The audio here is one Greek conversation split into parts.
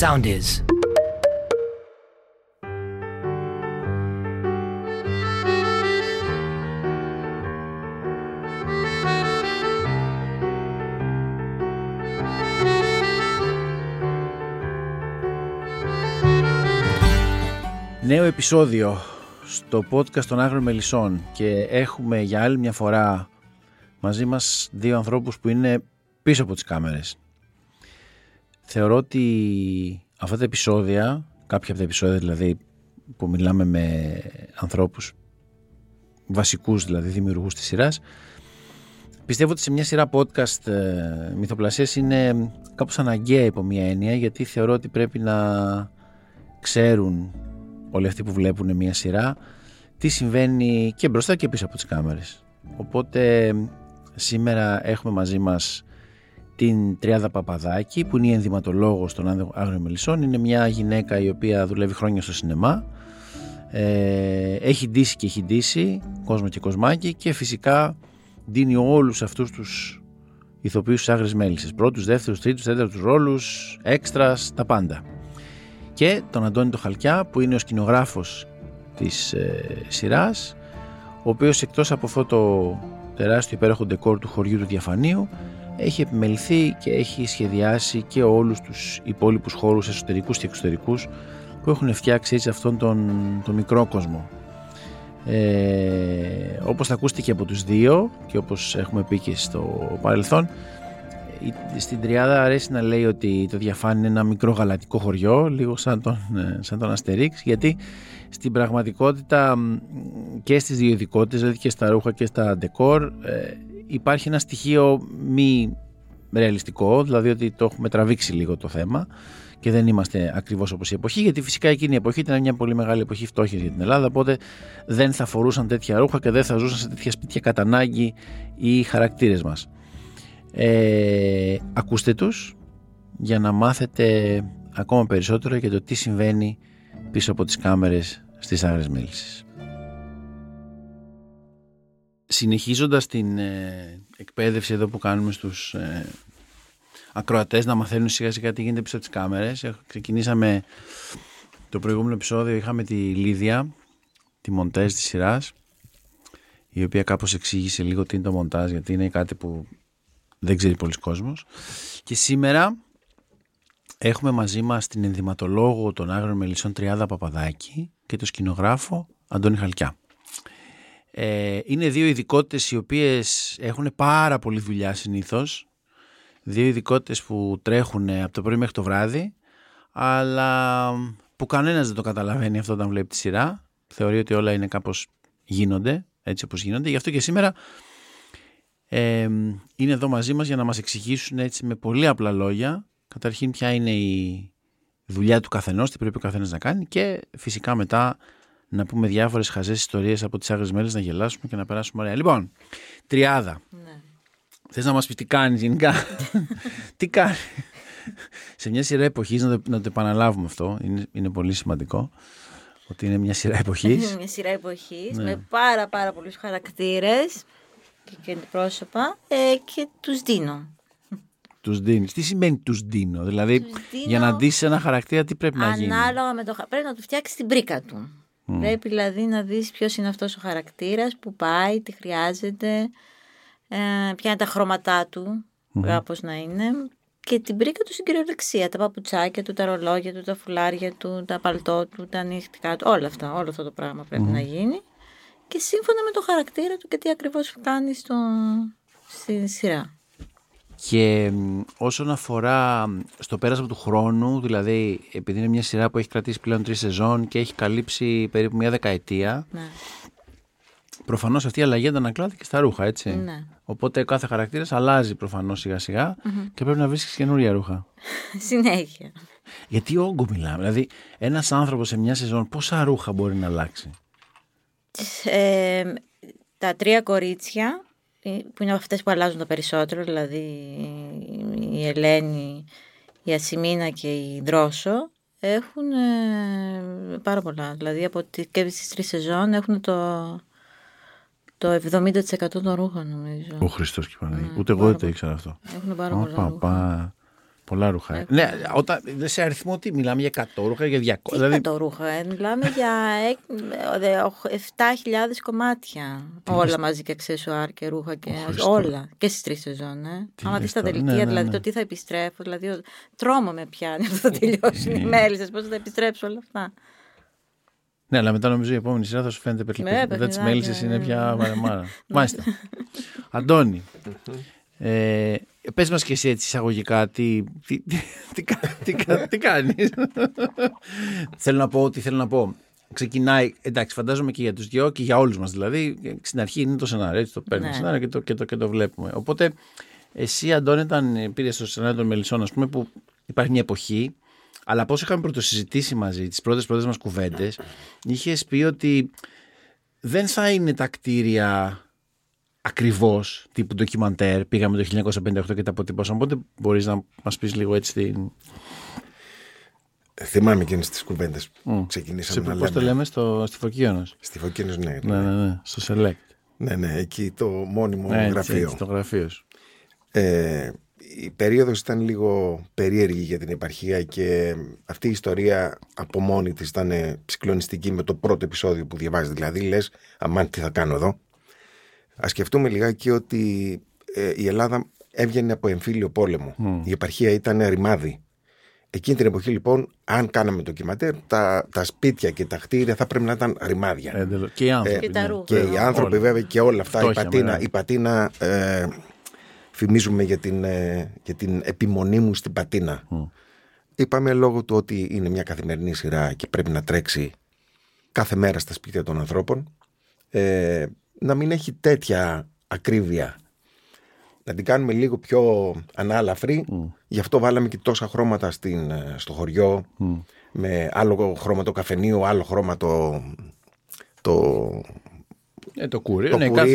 Soundis. Νέο επεισόδιο στο podcast των Άγριων Μελισσών και έχουμε για άλλη μια φορά μαζί μας δύο ανθρώπους που είναι πίσω από τις κάμερες. Θεωρώ ότι αυτά τα επεισόδια, κάποια από τα επεισόδια δηλαδή που μιλάμε με ανθρώπους βασικούς, δηλαδή δημιουργούς της σειράς, πιστεύω ότι σε μια σειρά podcast μυθοπλασίες είναι κάπως αναγκαία υπό μια έννοια, γιατί θεωρώ ότι πρέπει να ξέρουν όλοι αυτοί που βλέπουν μια σειρά τι συμβαίνει και μπροστά και πίσω από τις κάμερες. Οπότε σήμερα έχουμε μαζί μας την Τριάδα Παπαδάκη, που είναι η ενδυματολόγος των Άγριων Μελισσών. Είναι μια γυναίκα η οποία δουλεύει χρόνια στο σινεμά, έχει ντύσει και έχει ντύσει κόσμο και κοσμάκι, και φυσικά δίνει όλους αυτούς τους ηθοποιούς στις Άγριες Μέλισσες, πρώτους, δεύτερους, τρίτους, τέταρτους ρόλους, έξτρας, τα πάντα. Και τον Αντώνη τον Χαλκιά, που είναι ο σκηνογράφος της σειράς, ο οποίος εκτός από αυτό το τεράστιο υπέροχο ντεκόρ του χωριού του Διαφανείου, έχει επιμεληθεί και έχει σχεδιάσει και όλους τους υπόλοιπους χώρους, εσωτερικούς και εξωτερικούς, που έχουν φτιάξει έτσι αυτόν τον μικρό κόσμο. Όπως θα ακούστηκε από τους δύο και όπως έχουμε πει και στο παρελθόν, στην Τριάδα αρέσει να λέει ότι το Διαφάνει είναι ένα μικρό γαλατικό χωριό, λίγο σαν τον Αστερίξ, γιατί στην πραγματικότητα και στις δύο ειδικότητες, δηλαδή και στα ρούχα και στα ντεκόρ, υπάρχει ένα στοιχείο μη ρεαλιστικό, δηλαδή ότι το έχουμε τραβήξει λίγο το θέμα και δεν είμαστε ακριβώς όπως η εποχή, γιατί φυσικά εκείνη η εποχή ήταν μια πολύ μεγάλη εποχή φτώχειας για την Ελλάδα, οπότε δεν θα φορούσαν τέτοια ρούχα και δεν θα ζούσαν σε τέτοια σπίτια κατά ανάγκη οι χαρακτήρες μας. Ακούστε τους για να μάθετε ακόμα περισσότερο για το τι συμβαίνει πίσω από τις κάμερες στις Άγριες Μέλισσες. Συνεχίζοντας την εκπαίδευση εδώ που κάνουμε στους ακροατές να μαθαίνουν σιγά σιγά τι γίνεται πίσω από τις κάμερες, ξεκινήσαμε το προηγούμενο επεισόδιο, είχαμε τη Λίδια, τη μοντάζ της σειράς, η οποία κάπως εξήγησε λίγο τι είναι το μοντάζ, γιατί είναι κάτι που δεν ξέρει πολλοί κόσμος. Και σήμερα έχουμε μαζί μας την ενδυματολόγο των Άγριων Μελισσών Τριάδα Παπαδάκη και τον σκηνογράφο Αντώνη Χαλκιά. Είναι δύο ειδικότητες οι οποίες έχουν πάρα πολλή δουλειά συνήθως. Δύο ειδικότητες που τρέχουν από το πρωί μέχρι το βράδυ, αλλά που κανένας δεν το καταλαβαίνει αυτό όταν βλέπει τη σειρά. Θεωρεί ότι όλα είναι κάπως γίνονται, έτσι όπως γίνονται. Γι' αυτό και σήμερα είναι εδώ μαζί μας για να μας εξηγήσουν έτσι με πολύ απλά λόγια καταρχήν ποια είναι η δουλειά του καθενός, τι πρέπει ο καθένας να κάνει, και φυσικά μετά να πούμε διάφορες χαζές ιστορίες από τις Άγριες Μέλισσες, να γελάσουμε και να περάσουμε ωραία. Λοιπόν, Τριάδα, ναι. Θες να μας πεις τι κάνεις γενικά? Τι κάνεις? Σε μια σειρά εποχής, να το επαναλάβουμε αυτό, είναι πολύ σημαντικό ότι είναι μια σειρά εποχής. Είναι μια σειρά εποχής, ναι, με πάρα πολλούς χαρακτήρες και πρόσωπα, και τους δίνω. Τους δίνεις. Τι σημαίνει τους δίνω? Δηλαδή τους δίνω, για να ντύσεις ένα χαρακτήρα τι πρέπει να γίνει? Ανάλογα με το χαρακτήρα πρέπει να του φτιάξεις την πρίκα του. Πρέπει δηλαδή να δεις ποιος είναι αυτός ο χαρακτήρας, που πάει, τι χρειάζεται, ποια είναι τα χρώματά του, κάπως να είναι, και την πρίκα του στην κυριολεξία. Τα παπουτσάκια του, τα ρολόγια του, τα φουλάρια του, τα παλτό του, τα νύχτικα του, όλα αυτά, όλο αυτό το πράγμα πρέπει να γίνει. Και σύμφωνα με το χαρακτήρα του και τι ακριβώς κάνει στη σειρά. Και όσον αφορά στο πέρασμα του χρόνου, δηλαδή επειδή είναι μια σειρά που έχει κρατήσει πλέον 3 σεζόν και έχει καλύψει περίπου μια δεκαετία, ναι, προφανώς αυτή η αλλαγή αντανακλάται και στα ρούχα, έτσι. Ναι. Οπότε κάθε χαρακτήρας αλλάζει προφανώς σιγά σιγά και πρέπει να βρίσκεις καινούρια ρούχα. Συνέχεια. Γιατί όγκο μιλάμε? Δηλαδή ένας άνθρωπος σε μια σεζόν πόσα ρούχα μπορεί να αλλάξει? Τα 3 κορίτσια που είναι αυτές που αλλάζουν το περισσότερο, δηλαδή η Ελένη, η Ασημίνα και η Δρόσο, έχουν πάρα πολλά, δηλαδή από τις 3 σεζόν έχουν το 70% των ρούχων, νομίζω. Ο Χριστός και η Παναγία, ούτε εγώ δεν το ήξερα αυτό. Έχουν πάρα πολλά ρούχα. Πολλά ρούχα. Ναι, όταν, σε αριθμό τι μιλάμε, για 100 ρούχα, για 200. Δηλαδή... 100 ρούχα, μιλάμε για 7.000 κομμάτια. Όλα μαζί και αξεσουάρ και ρούχα και όλα. Και στις τρεις σεζόν. Άμα δεις τα δελτία, δηλαδή το τι θα επιστρέφω, δηλαδή τρόμο με πιάνει όταν θα τελειώσουν οι μέλισσες, πώς θα επιστρέψω όλα αυτά. Ναι, αλλά μετά νομίζω η επόμενη σειρά θα σου φαίνεται περιληπτική. Μετά τις μέλισσες είναι πια μαρεμάρα. Μάλιστα. Αντώνη. Πες μας και εσύ έτσι εισαγωγικά τι κάνεις. Θέλω να πω. Ξεκινάει, εντάξει, φαντάζομαι και για τους δυο και για όλους μας δηλαδή. Στην αρχή είναι το σενάριο, έτσι το παίρνει σενάριο και το βλέπουμε. Οπότε εσύ, Αντώνη, όταν πήρες το σενάριο των Μελισσών, ας πούμε, που υπάρχει μια εποχή, αλλά πώς είχαμε πρωτοσυζητήσει μαζί τις πρώτες μας κουβέντες, είχες πει ότι δεν θα είναι τα κτίρια... ακριβώς, τύπου ντοκιμαντέρ, πήγαμε το 1958 και τα αποτυπώσαμε. Οπότε μπορείς να μας πεις λίγο έτσι την... Θυμάμαι εκείνες τις κουβέντες που ξεκινήσαμε να λέμε. Πώς το λέμε, στη Φωκίωνος. Στη Φωκίωνος, ναι. Στο Select. Ναι, εκεί το μόνιμο γραφείο. Έτσι, το γραφείο. Η περίοδος ήταν λίγο περίεργη για την επαρχία και αυτή η ιστορία από μόνη της ήταν συγκλονιστική με το πρώτο επεισόδιο που διαβάζεις. Δηλαδή λες, αμάν, τι θα κάνω εδώ. Ας σκεφτούμε λιγάκι ότι η Ελλάδα έβγαινε από εμφύλιο πόλεμο. Η επαρχία ήταν ρημάδι. Εκείνη την εποχή λοιπόν, αν κάναμε ντοκιματέρ, τα σπίτια και τα κτίρια θα πρέπει να ήταν ρημάδια. Και οι άνθρωποι, βέβαια, και όλα αυτά. Η πατίνα φημίζουμε για την επιμονή μου στην πατίνα. Είπαμε λόγω του ότι είναι μια καθημερινή σειρά και πρέπει να τρέξει κάθε μέρα στα σπίτια των ανθρώπων. Να μην έχει τέτοια ακρίβεια. Να την κάνουμε λίγο πιο ανάλαφρη. Γι' αυτό βάλαμε και τόσα χρώματα στο χωριό. Με άλλο χρώμα το καφενείο, άλλο χρώμα το κουρίο. Το κουρίο,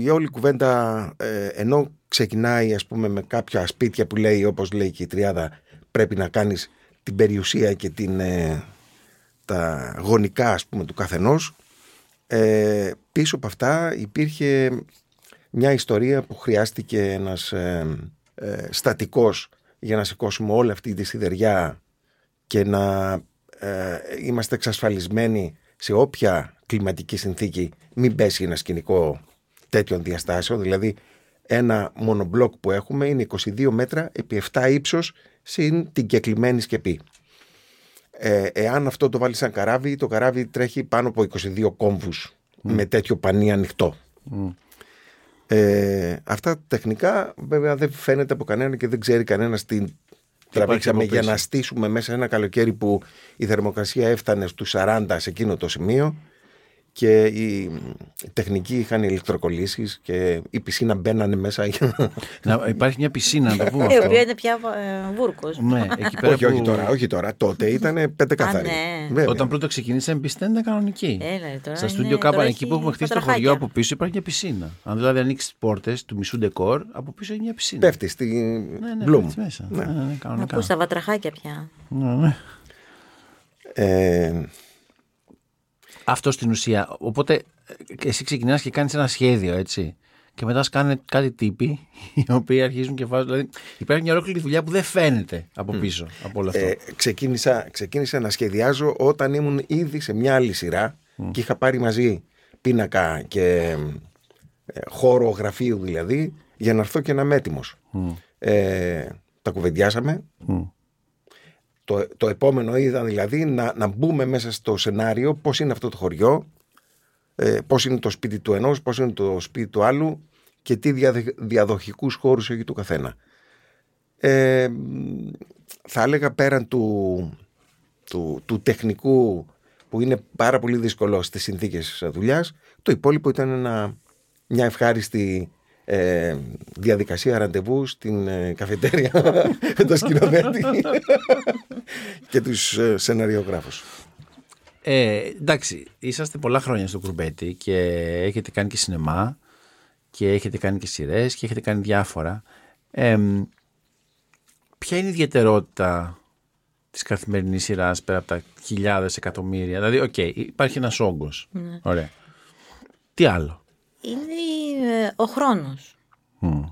η όλη κουβέντα, ενώ ξεκινάει, ας πούμε, με κάποια σπίτια που λέει, όπως λέει και η Τριάδα, πρέπει να κάνεις την περιουσία και την... τα γονικά, ας πούμε, του καθενός, πίσω από αυτά υπήρχε μια ιστορία που χρειάστηκε ένας στατικός για να σηκώσουμε όλη αυτή τη σιδεριά και να είμαστε εξασφαλισμένοι σε όποια κλιματική συνθήκη μην πέσει ένα σκηνικό τέτοιων διαστάσεων. Δηλαδή ένα μονομπλοκ που έχουμε είναι 22 μέτρα επί 7 ύψος συν την κεκλειμένη σκεπή. Εάν αυτό το βάλει σαν καράβι, το καράβι τρέχει πάνω από 22 κόμβους με τέτοιο πανί ανοιχτό. Αυτά τεχνικά βέβαια δεν φαίνεται από κανένα και δεν ξέρει κανένας τι τραβήξαμε για να στήσουμε μέσα ένα καλοκαίρι που η θερμοκρασία έφτανε στους 40 σε εκείνο το σημείο και οι τεχνικοί είχαν ηλεκτροκολλήσεις και η πισίνα μπαίνανε μέσα. Υπάρχει μια πισίνα, να το πούμε. Η οποία είναι πια βούρκος. Όχι τώρα. Τότε ήταν πεντεκάθαρη. Όταν πρώτο ξεκινήσαμε, πιστεύω ήταν κανονική. Στα στούντιο κάμπαν εκεί που έχουμε χτίσει το χωριό από πίσω, υπάρχει μια πισίνα. Αν δηλαδή ανοίξει τις πόρτες του μισού ντεκόρ, από πίσω έχει μια πισίνα. Πέφτει στην Μπλουμ. Να ακούς τα βατραχάκια πια. Αυτό στην ουσία. Οπότε εσύ ξεκινάς και κάνεις ένα σχέδιο, έτσι. Και μετά κάνουν κάτι τύποι, οι οποίοι αρχίζουν και βάζουν. Δηλαδή υπάρχει μια ολόκληρη δουλειά που δεν φαίνεται από πίσω από όλο αυτό. Ξεκίνησα να σχεδιάζω όταν ήμουν ήδη σε μια άλλη σειρά και είχα πάρει μαζί πίνακα και χώρο γραφείου δηλαδή, για να έρθω και να είμαι έτοιμος. Τα κουβεντιάσαμε. Το επόμενο είδα δηλαδή να μπούμε μέσα στο σενάριο πώς είναι αυτό το χωριό, πώς είναι το σπίτι του ενός, πώς είναι το σπίτι του άλλου και τι διαδοχικούς χώρους έχει το καθένα. Θα έλεγα πέραν του τεχνικού που είναι πάρα πολύ δύσκολο στις συνθήκες δουλειάς, το υπόλοιπο ήταν μια ευχάριστη διαδικασία ραντεβού στην καφετέρια με το σκηνοθέτη και τους σεναριογράφους. Εντάξει, είσαστε πολλά χρόνια στο κουρμπέτι και έχετε κάνει και σινεμά και έχετε κάνει και σειρές και έχετε κάνει διάφορα. Ποια είναι η ιδιαιτερότητα της καθημερινής σειράς πέρα από τα χιλιάδες, εκατομμύρια? Δηλαδή, υπάρχει ένας όγκος. Ωραία. Τι άλλο? είναι ο χρόνος.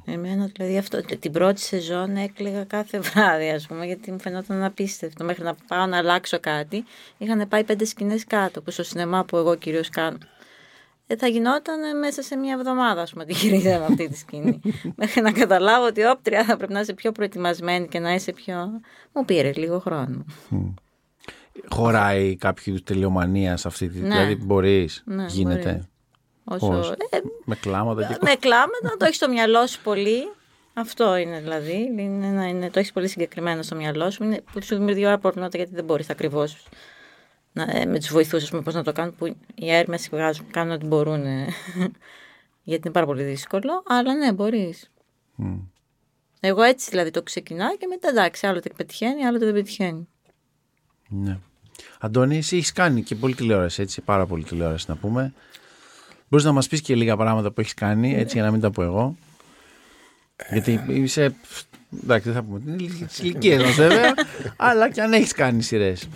Εμένα, δηλαδή, αυτό, την πρώτη σεζόν έκλαιγα κάθε βράδυ, ας πούμε, γιατί μου φαινόταν απίστευτο. Μέχρι να πάω να αλλάξω κάτι, είχαν πάει 5 σκηνές κάτω, που στο σινεμά που εγώ κυρίως κάνω. Θα γινόταν μέσα σε μια εβδομάδα, ας πούμε, την γυρίζαμε αυτή τη σκηνή. Μέχρι να καταλάβω ότι όπτρια θα πρέπει να είσαι πιο προετοιμασμένη και να είσαι πιο... Μου πήρε λίγο χρόνο. Χωράει κάποιο τελειομανία σε αυτή τη... Ναι. Δηλαδή μπορείς, ναι, γίνεται... Μπορεί. Όσο... με κλάματα και... Με κλάματα, το έχεις στο μυαλό σου πολύ. Αυτό είναι, δηλαδή. Το έχεις πολύ συγκεκριμένο στο μυαλό σου. Είναι, που σου δημιουργεί δύο προβλήματα, γιατί δεν μπορείς ακριβώς με τους βοηθούς, ας πούμε, πώς να το κάνουν. Που οι έρμες κάνουν ό,τι μπορούν. Γιατί είναι πάρα πολύ δύσκολο. Αλλά ναι, μπορείς. Εγώ έτσι δηλαδή το ξεκινάω και μετά εντάξει. Άλλο το πετυχαίνει, άλλο το δεν πετυχαίνει. Ναι. Αντώνη, εσύ έχεις κάνει και πολύ τηλεόραση, έτσι. Πάρα πολύ τηλεόραση, να πούμε. Μπορείς να μας πεις και λίγα πράγματα που έχεις κάνει, έτσι, για να μην τα πω εγώ. Γιατί είσαι... Εντάξει, δεν θα πούμε τις ηλικίες μας, βέβαια, αλλά και αν έχεις κάνει σειρές.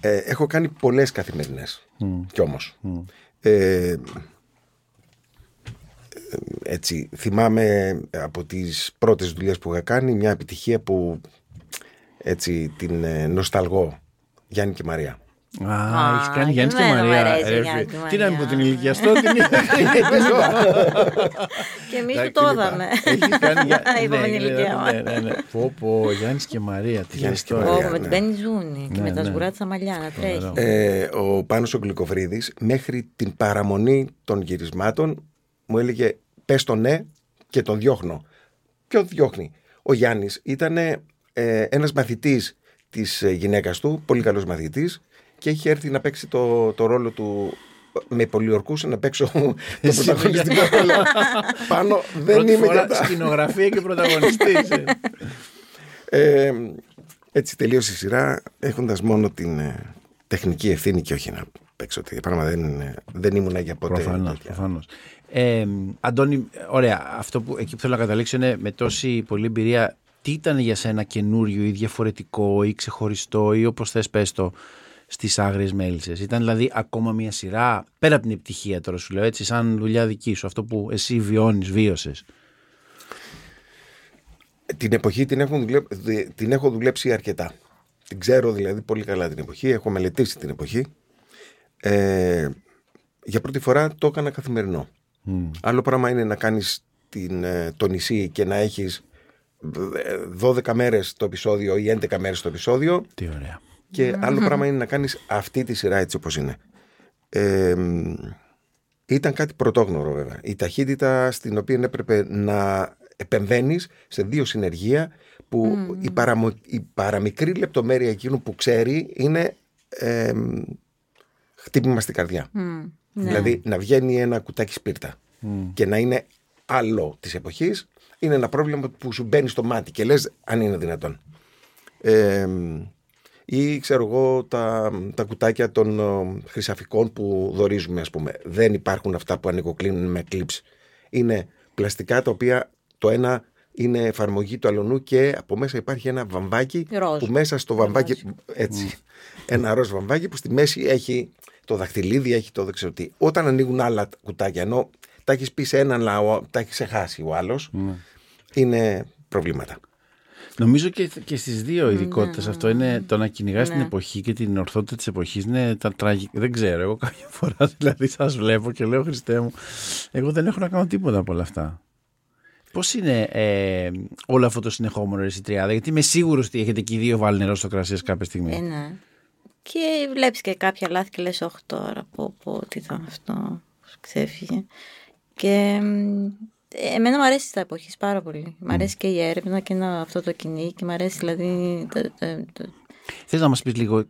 Έχω κάνει πολλές καθημερινές, κι όμως. Έτσι, θυμάμαι από τις πρώτες δουλειές που είχα κάνει, μια επιτυχία που, έτσι, την νοσταλγώ, Γιάννη και Μαρία. Α, έχεις κάνει Γιάννη και Μαρία. Τι να μην πω την ηλικία στο. Και εμείς του το είδαμε. Έχεις κάνει Γιάννη και Μαρία. Με την Πενιζούνη και με τα σγουρά της αμαλιά να τρέχει. Ο Πάνος ο Γλυκοφρίδης μέχρι την παραμονή των γυρισμάτων μου έλεγε πες το ναι και τον διώχνω. Ποιο διώχνει? Ο Γιάννης ήταν ένας μαθητής της γυναίκας του, πολύ καλός μαθητής. Και είχε έρθει να παίξει το ρόλο του. Με πολιορκούσε να παίξω το πρωταγωνιστικό ρόλο. Πάνω δεν πρώτη είμαι φορά σκηνογραφία και πρωταγωνιστής. Έτσι τελείωσε η σειρά, έχοντας μόνο την τεχνική ευθύνη και όχι να παίξω τέτοια πράγματα. Δεν ήμουνα για ποτέ. Προφανώς. Αντώνη, ωραία. Αυτό που εκεί που θέλω να καταλήξω είναι με τόση πολλή εμπειρία. Τι ήταν για σένα καινούριο ή διαφορετικό ή ξεχωριστό ή όπως θες πες το στις Άγριες Μέλισσες? Ήταν δηλαδή ακόμα μια σειρά, πέρα από την επιτυχία τώρα σου λέω, έτσι, σαν δουλειά δική σου, αυτό που εσύ βίωσες. Την εποχή την έχω δουλέψει αρκετά. Την ξέρω δηλαδή πολύ καλά την εποχή, έχω μελετήσει την εποχή. Για πρώτη φορά το έκανα καθημερινό. Άλλο πράγμα είναι να κάνεις το νησί και να έχεις 12 μέρες το επεισόδιο ή 11 μέρες το επεισόδιο. Τι ωραία. Και άλλο πράγμα είναι να κάνεις αυτή τη σειρά έτσι όπως είναι. Ήταν κάτι πρωτόγνωρο βέβαια. Η ταχύτητα στην οποία έπρεπε να επεμβαίνεις σε δύο συνεργεία που η παραμικρή λεπτομέρεια εκείνου που ξέρει είναι χτύπημα στην καρδιά. Δηλαδή να βγαίνει ένα κουτάκι σπίρτα και να είναι άλλο της εποχής, είναι ένα πρόβλημα που σου μπαίνει στο μάτι και λες αν είναι δυνατόν. Ή ξέρω εγώ τα κουτάκια των χρυσαφικών που δωρίζουμε, ας πούμε. Δεν υπάρχουν αυτά που ανοικοκλίνουν με clips. Είναι πλαστικά τα οποία το ένα είναι εφαρμογή του αλωνού και από μέσα υπάρχει ένα βαμβάκι ροζ. Που μέσα στο βαμβάκι έτσι, ένα ροζ βαμβάκι που στη μέση έχει το δαχτυλίδι, έχει το δεν ξέρω τι. Όταν ανοίγουν άλλα κουτάκια, ενώ τα έχεις πει σε έναν λαό, τα έχεις ξεχάσει ο άλλος, είναι προβλήματα. Νομίζω και στις δύο ειδικότητες αυτό είναι το να κυνηγάς την εποχή και την ορθότητα της εποχής. Είναι τα τραγικά. Δεν ξέρω. Εγώ κάποια φορά δηλαδή σας βλέπω και λέω Χριστέ μου, εγώ δεν έχω να κάνω τίποτα από όλα αυτά. Πώς είναι όλο αυτό το συνεχόμενο η τριάδα? Γιατί είμαι σίγουρος ότι έχετε και οι δύο βάλει νερό στο κρασί κάποια στιγμή. Ναι. Και βλέπεις και κάποια λάθη και λες, όχι τώρα, πω, τι ήταν αυτό, ξέφυγε. Και... Εμένα μου αρέσει τα εποχής πάρα πολύ. Μ' αρέσει και η έρευνα και αυτό το κοινή και μ' αρέσει δηλαδή... Θες να μας πεις λίγο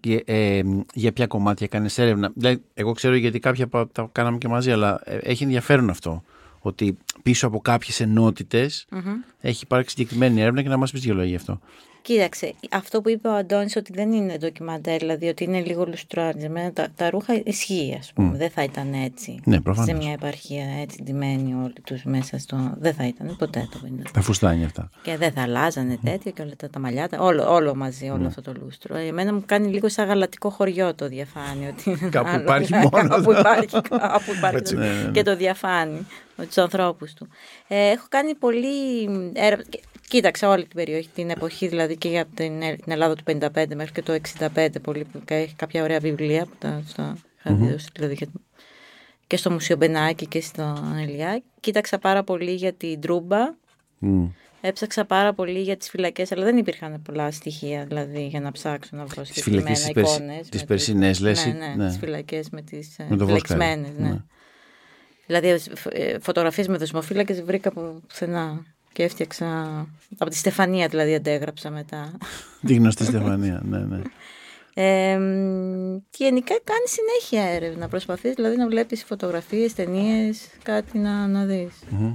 για ποια κομμάτια κάνεις έρευνα? Δηλαδή, εγώ ξέρω γιατί κάποια τα κάναμε και μαζί, αλλά έχει ενδιαφέρον αυτό. Ότι πίσω από κάποιες ενότητες. Mm-hmm. Έχει υπάρξει συγκεκριμένη έρευνα και να μας πεις δύο λόγια γι' αυτό. Κοίταξε, αυτό που είπε ο Αντώνης ότι δεν είναι ντοκιμαντέρ, δηλαδή ότι είναι λίγο λουστράρισμένα τα ρούχα, ισχύει, ας πούμε. Mm. Δεν θα ήταν έτσι. Ναι, σε μια επαρχία έτσι ντυμένοι όλοι τους μέσα στο. Δεν θα ήταν ποτέ το 50. Τα φουστάνια αυτά. Και δεν θα αλλάζανε τέτοιο και όλα τα μαλλιά. Όλο μαζί, όλο αυτό το λούστρο. Εμένα μου κάνει λίγο σαν γαλατικό χωριό το διαφάνει. Ότι κάπου υπάρχει μόνο. Κάπου υπάρχει. Ναι. Και το διαφάνει με τους ανθρώπους του. Έχω κάνει πολύ. Κοίταξα όλη την περιοχή, την εποχή δηλαδή και για την Ελλάδα του 55 μέχρι και το 65 πολύ, που έχει κάποια ωραία βιβλία που τα είχα δώσει δηλαδή, και στο Μουσείο Μπενάκη και στο Ελιά. Κοίταξα πάρα πολύ για την Τρούμπα, έψαξα πάρα πολύ για τις φυλακές, αλλά δεν υπήρχαν πολλά στοιχεία δηλαδή, για να ψάξω να βρω συγκεκριμένα εικόνες. Τις περσινές λες. Ναι, τις φυλακές με τις φυλακισμένες. Ναι. Δηλαδή φωτογραφίες με δοσμοφύλακες βρήκα από πουθενά. Και έφτιαξα, από τη Στεφανία δηλαδή αντέγραψα μετά. Τη γνωστή Στεφανία, ναι. Και γενικά κάνει συνέχεια έρευνα, προσπαθείς δηλαδή να βλέπεις φωτογραφίες, ταινίες, κάτι να δεις. Mm-hmm.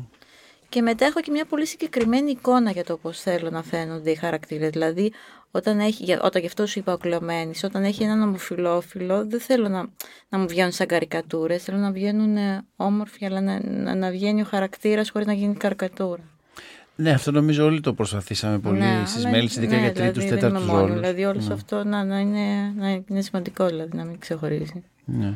Και μετά έχω και μια πολύ συγκεκριμένη εικόνα για το πώς θέλω να φαίνονται οι χαρακτήρες. Δηλαδή, όταν γι' αυτό σου είπα ο Κλεωμένης, όταν έχει έναν ομοφυλόφιλο, δεν θέλω να μου βγαίνουν σαν καρικατούρες, θέλω να βγαίνουν όμορφοι, αλλά να βγαίνει ο χαρακτήρας χωρίς να γίνει καρικατούρα. Ναι, αυτό νομίζω όλοι το προσπαθήσαμε πολύ στις μέλισσες, ειδικά για τρίτους, τέταρτους ρόλους. Δηλαδή όλο αυτό να είναι σημαντικό, δηλαδή να μην ξεχωρίζει. Ναι.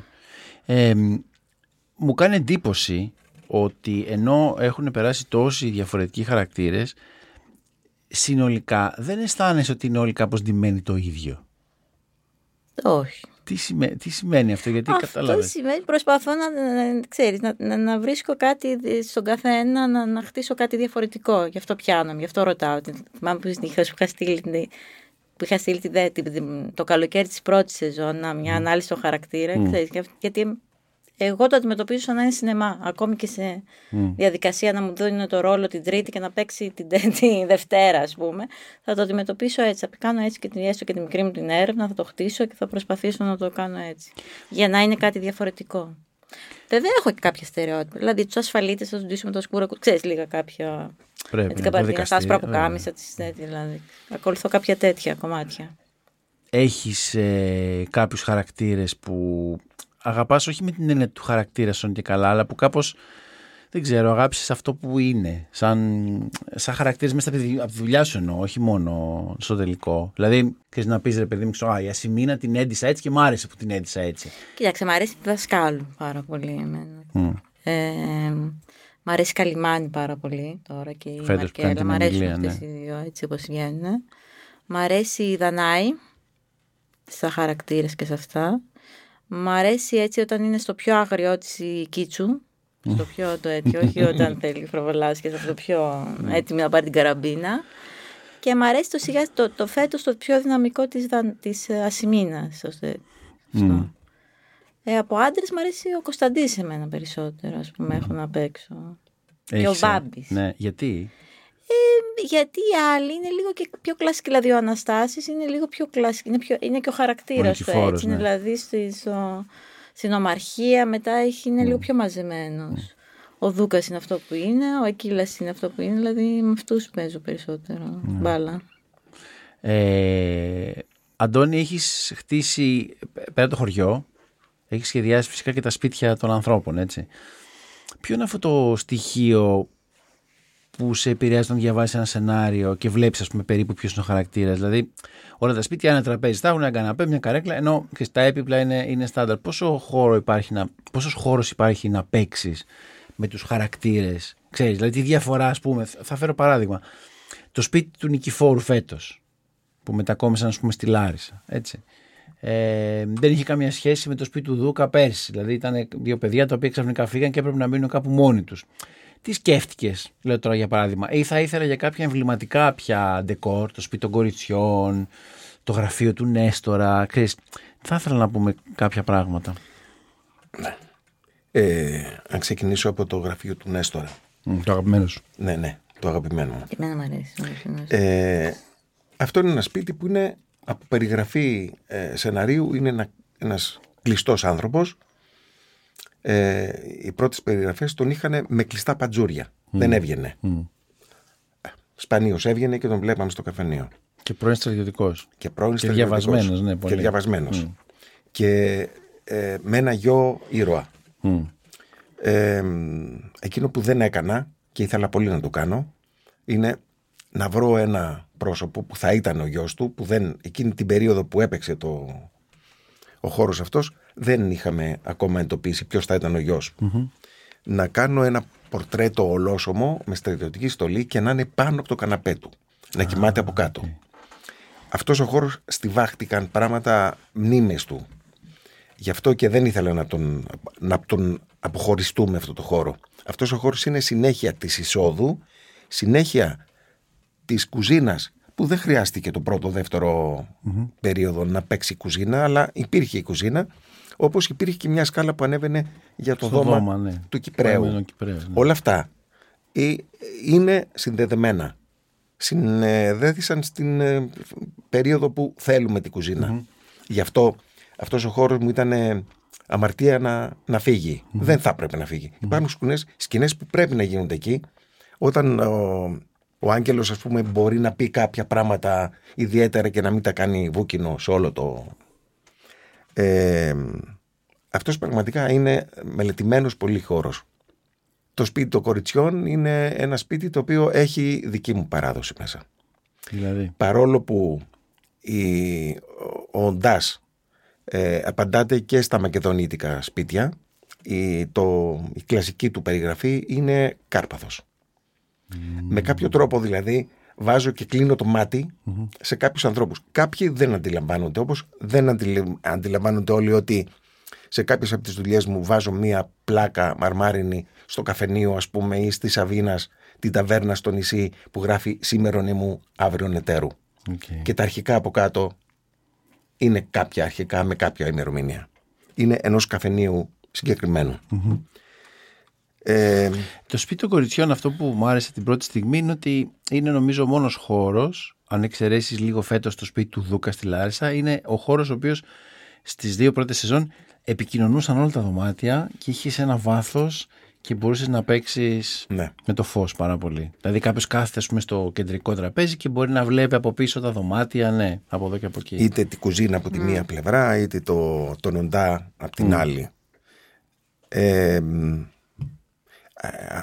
Μου κάνει εντύπωση ότι ενώ έχουν περάσει τόσοι διαφορετικοί χαρακτήρες, συνολικά δεν αισθάνεσαι ότι είναι όλοι κάπως ντυμένοι το ίδιο. Όχι. Τι σημαίνει αυτό, γιατί καταλάβες? Αυτό σημαίνει, προσπαθώ να βρίσκω κάτι στον καθένα, να χτίσω κάτι διαφορετικό. Γι' αυτό πιάνομαι, γι' αυτό ρωτάω. Θυμάμαι που είχα στείλει το καλοκαίρι της πρώτης σεζόν μια ανάλυση των χαρακτήρων, γιατί εγώ το αντιμετωπίζω σαν να είναι σινεμά. Ακόμη και σε διαδικασία να μου δίνουν το ρόλο την Τρίτη και να παίξει την Δευτέρα, ας πούμε. Θα το αντιμετωπίσω έτσι. Θα κάνω έτσι και έστω και τη μικρή μου την έρευνα, θα το χτίσω και θα προσπαθήσω να το κάνω έτσι. Για να είναι κάτι διαφορετικό. Βέβαια έχω και κάποια στερεότυπα. Δηλαδή τους ασφαλίτες θα τους ντύσουμε το σκούρο. Ξέρεις λίγα κάποια. Πρέπει να το δικαστεί. Δηλαδή. Ακολουθώ κάποια τέτοια κομμάτια. Έχεις κάποιους χαρακτήρες που αγαπάς όχι με την έννοια του χαρακτήρα σου και καλά, αλλά που κάπως, δεν ξέρω, αγάπησες αυτό που είναι. Σαν χαρακτήρες μέσα από τη δουλειά σου εννοώ, όχι μόνο στο τελικό. Δηλαδή, ξέρεις να πεις ρε παιδί μου, η Ασημίνα την έντυσα έτσι και μ' άρεσε που την έντυσα έτσι. Κοίταξε, μ' αρέσει τη δασκάλου πάρα πολύ εμένα. Μ' αρέσει η Καλυμάνη πάρα πολύ τώρα και η Μαρκέλα. Μ' αρέσουν αυτές οι δύο έτσι όπως βγαίνουν. Μ' αρέσει η Δανάη στα χαρακτήρες και σε αυτά. Μ' αρέσει έτσι όταν είναι στο πιο άγριό της η Κίτσου, στο πιο το έτσι, όχι όταν θέλει προβολάς και στο πιο έτοιμη να πάρει την καραμπίνα. Και μ' αρέσει το φέτος το πιο δυναμικό της Ασημίνας. Από άντρες μ' αρέσει ο Κωνσταντής εμένα περισσότερο, ας πούμε, έχω να παίξω. Και ο Μπάμπης. Ναι, γιατί? Γιατί οι άλλοι είναι λίγο και πιο κλασικοί, δηλαδή ο Αναστάσης είναι λίγο πιο κλασική, είναι και ο χαρακτήρας του έτσι, ναι. Δηλαδή στην ομαρχία μετά είναι λίγο πιο μαζεμένος. Ο Δούκας είναι αυτό που είναι, ο Ακύλας είναι αυτό που είναι, δηλαδή με αυτούς παίζω περισσότερο μπάλα. Αντώνη, έχεις χτίσει πέρα το χωριό, έχεις σχεδιάσει φυσικά και τα σπίτια των ανθρώπων, έτσι. Ποιο είναι αυτό το στοιχείο που σε επηρεάζει να διαβάσει ένα σενάριο και βλέπει, ας πούμε, περίπου ποιο είναι ο χαρακτήρα? Δηλαδή, όλα τα σπίτια, ένα τραπέζι, τα έχουν, ένα καναπέ, μια καρέκλα, ενώ και στα έπιπλα είναι στάνταρ. Πόσος χώρος υπάρχει να παίξει με τους χαρακτήρες, ξέρεις? Δηλαδή, τη διαφορά, ας πούμε, θα φέρω παράδειγμα. Το σπίτι του Νικηφόρου φέτος, που μετακόμισαν, ας πούμε, στη Λάρισα. Έτσι. Δεν είχε καμία σχέση με το σπίτι του Δούκα πέρσι. Δηλαδή, ήταν δύο παιδιά τα οποία ξαφνικά φύγαν και έπρεπε να μείνουν κάπου μόνοι του. Τι σκέφτηκες, λέω τώρα για παράδειγμα, ή θα ήθελα για κάποια εμβληματικά πια ντεκόρ, το σπίτι των κοριτσιών, το γραφείο του Νέστορα, ξέρεις, θα ήθελα να πούμε κάποια πράγματα. Ναι. Αν ξεκινήσω από το γραφείο του Νέστορα. Το αγαπημένο σου. Ναι, το αγαπημένο μου. Και εμένα μου αρέσει. Αυτό είναι ένα σπίτι που είναι, από περιγραφή σεναρίου, είναι ένας κλειστός άνθρωπος, οι πρώτες περιγραφές τον είχαν με κλειστά παντζούρια. Δεν έβγαινε. Σπανίως έβγαινε και τον βλέπαμε στο καφενείο. Και πρώην στρατιωτικός. Και διαβασμένος. Ναι, πολύ. Και διαβασμένος. Και με ένα γιο ήρωα. Εκείνο που δεν έκανα και ήθελα πολύ να το κάνω είναι να βρω ένα πρόσωπο που θα ήταν ο γιος του, που δεν, εκείνη την περίοδο που έπαιξε ο χώρος αυτός δεν είχαμε ακόμα εντοπίσει ποιος θα ήταν ο γιος. Να κάνω ένα πορτρέτο ολόσωμο με στρατιωτική στολή και να είναι πάνω από το καναπέ του, να κοιμάται από κάτω. Αυτός ο χώρος στιβάχτηκαν πράγματα, μνήμες του. Γι' αυτό και δεν ήθελα να τον αποχωριστούμε αυτό το χώρο. Αυτός ο χώρος είναι συνέχεια της εισόδου, συνέχεια της κουζίνας, που δεν χρειάστηκε το πρώτο, δεύτερο περίοδο να παίξει κουζίνα, αλλά υπήρχε η κουζίνα, όπως υπήρχε και μια σκάλα που ανέβαινε για το δώμα ναι. του Κυπραίου. Ναι. Όλα αυτά είναι συνδεδεμένα. Συνδέθησαν στην περίοδο που θέλουμε την κουζίνα. Γι' αυτό αυτός ο χώρος μου ήταν αμαρτία να φύγει. Δεν θα πρέπει να φύγει. Υπάρχουν σκηνές που πρέπει να γίνονται εκεί. Όταν ο Άγγελος, ας πούμε, μπορεί να πει κάποια πράγματα ιδιαίτερα και να μην τα κάνει βούκινο σε όλο το... αυτός πραγματικά είναι μελετημένος πολύ χώρος. Το σπίτι των κοριτσιών είναι ένα σπίτι το οποίο έχει δική μου παράδοση μέσα. Δηλαδή... Παρόλο που ο Ντάς απαντάται και στα μακεδονίτικα σπίτια, η κλασική του περιγραφή είναι Κάρπαθος. Με κάποιο τρόπο δηλαδή βάζω και κλείνω το μάτι σε κάποιους ανθρώπους. Κάποιοι δεν αντιλαμβάνονται, όπως δεν αντιλαμβάνονται όλοι ότι σε κάποιες από τις δουλειές μου βάζω μία πλάκα μαρμάρινη στο καφενείο, ας πούμε, ή στη Σαβίνας, την ταβέρνα στο νησί, που γράφει «Σήμερον ήμου, αύριον εταίρου». Και τα αρχικά από κάτω είναι κάποια αρχικά με κάποια ημερομηνία. Είναι ενός καφενείου συγκεκριμένου. Το σπίτι των κοριτσιών, αυτό που μου άρεσε την πρώτη στιγμή είναι ότι είναι, νομίζω, ο μόνος χώρος, αν εξαιρέσεις λίγο φέτος το σπίτι του Δούκα στη Λάρισα, είναι ο χώρος ο οποίος στις δύο πρώτες σεζόν επικοινωνούσαν όλα τα δωμάτια και είχες ένα βάθος και μπορούσες να παίξεις με το φως πάρα πολύ. Δηλαδή κάποιος κάθεται, ας πούμε, στο κεντρικό τραπέζι και μπορεί να βλέπει από πίσω τα δωμάτια, από εδώ και από εκεί. Είτε την κουζίνα από τη μία πλευρά, είτε το νοντά από την άλλη.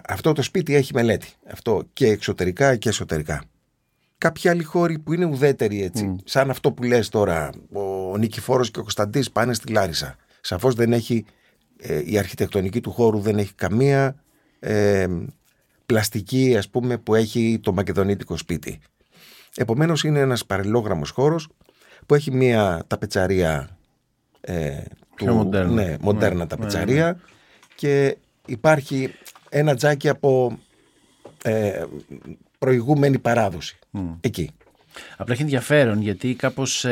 Αυτό το σπίτι έχει μελέτη. Αυτό και εξωτερικά και εσωτερικά. Κάποιοι άλλοι χώροι που είναι ουδέτεροι έτσι, σαν αυτό που λες τώρα, ο Νικηφόρος και ο Κωνσταντής πάνε στη Λάρισα. Σαφώς δεν έχει, η αρχιτεκτονική του χώρου δεν έχει καμία πλαστική, ας πούμε, που έχει το μακεδονίτικο σπίτι. Επομένως είναι ένας παραλληλόγραμμος χώρος που έχει μία ταπετσαρία, μοντέρνα ταπετσαρία, και υπάρχει ένα τζάκι από προηγούμενη παράδοση εκεί. Απλά έχει ενδιαφέρον γιατί κάπως